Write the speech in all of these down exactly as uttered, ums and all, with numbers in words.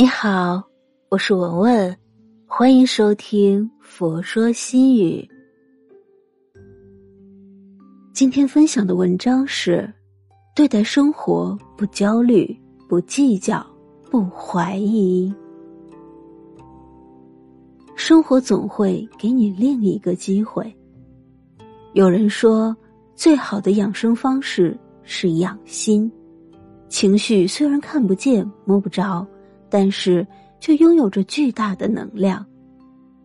你好，我是文文，欢迎收听佛说心语。今天分享的文章是：对待生活不焦虑，不计较，不怀疑。生活总会给你另一个机会。有人说，最好的养生方式是养心。情绪虽然看不见，摸不着，但是却拥有着巨大的能量。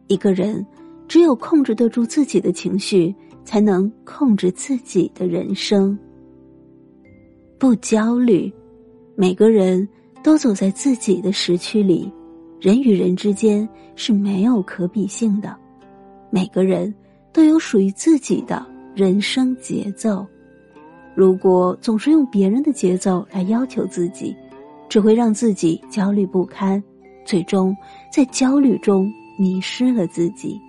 一个人只有控制得住自己的情绪，才能控制自己的人生。不焦虑，每个人都走在自己的时区里，人与人之间是没有可比性的，每个人都有属于自己的人生节奏。如果总是用别人的节奏来要求自己，只会让自己焦虑不堪，最终在焦虑中迷失了自己。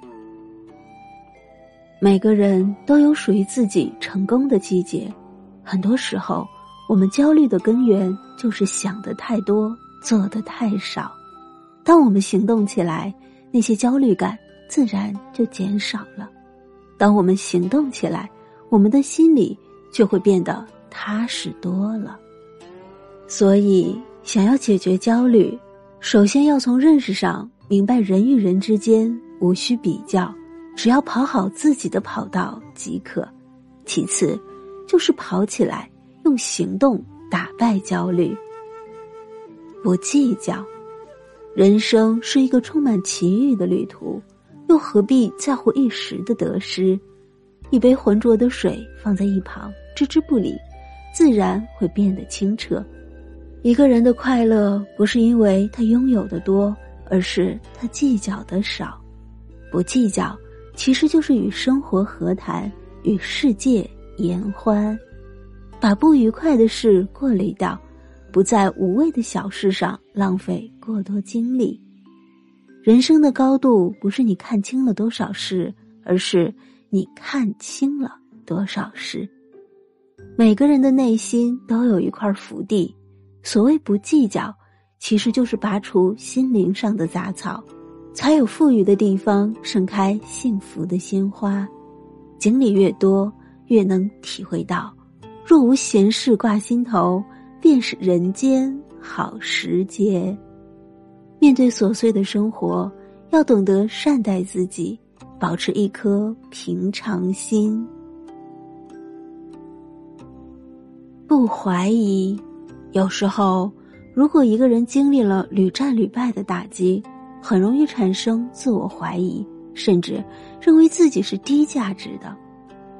每个人都有属于自己成功的季节，很多时候我们焦虑的根源就是想得太多，做得太少。当我们行动起来，那些焦虑感自然就减少了。当我们行动起来，我们的心里就会变得踏实多了。所以想要解决焦虑，首先要从认识上明白人与人之间无需比较，只要跑好自己的跑道即可。其次就是跑起来，用行动打败焦虑。不计较，人生是一个充满奇遇的旅途，又何必在乎一时的得失？一杯浑浊的水放在一旁置之不理，自然会变得清澈。一个人的快乐不是因为他拥有的多，而是他计较的少。不计较，其实就是与生活和谈，与世界言欢，把不愉快的事过滤掉，不在无谓的小事上浪费过多精力。人生的高度不是你看清了多少事，而是你看清了多少事。每个人的内心都有一块福地，所谓不计较，其实就是拔除心灵上的杂草，才有富裕的地方盛开幸福的鲜花。经历越多，越能体会到，若无闲事挂心头，便是人间好时节。面对琐碎的生活，要懂得善待自己，保持一颗平常心。不怀疑，有时候如果一个人经历了屡战屡败的打击，很容易产生自我怀疑，甚至认为自己是低价值的，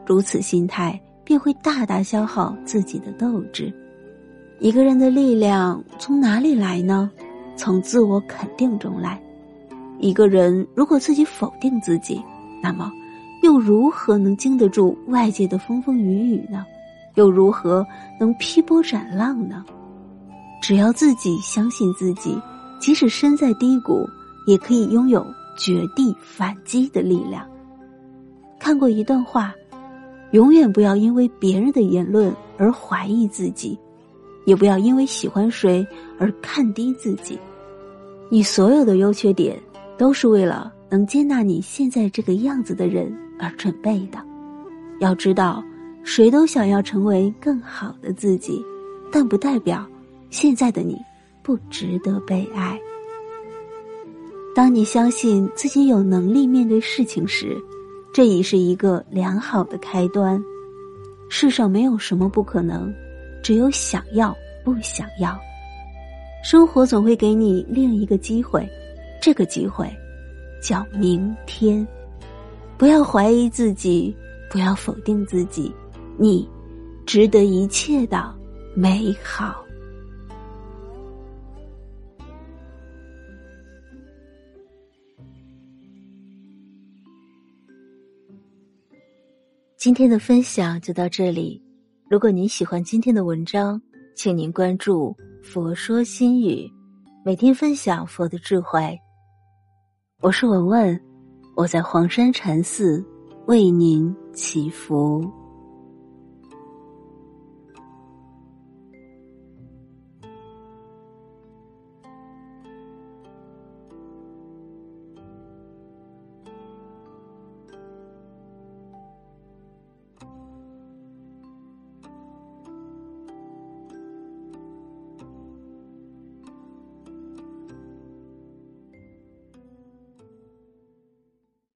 如此心态便会大大消耗自己的斗志。一个人的力量从哪里来呢？从自我肯定中来。一个人如果自己否定自己，那么又如何能经得住外界的风风雨雨呢？又如何能劈波斩浪呢？只要自己相信自己，即使身在低谷，也可以拥有绝地反击的力量。看过一段话，永远不要因为别人的言论而怀疑自己，也不要因为喜欢谁而看低自己。你所有的优缺点都是为了能接纳你现在这个样子的人而准备的。要知道，谁都想要成为更好的自己，但不代表现在的你不值得被爱。当你相信自己有能力面对事情时，这已是一个良好的开端。世上没有什么不可能，只有想要不想要。生活总会给你另一个机会，这个机会叫明天。不要怀疑自己，不要否定自己，你值得一切的美好。今天的分享就到这里，如果您喜欢今天的文章，请您关注佛说心语，每天分享佛的智慧。我是文文，我在黄山禅寺为您祈福。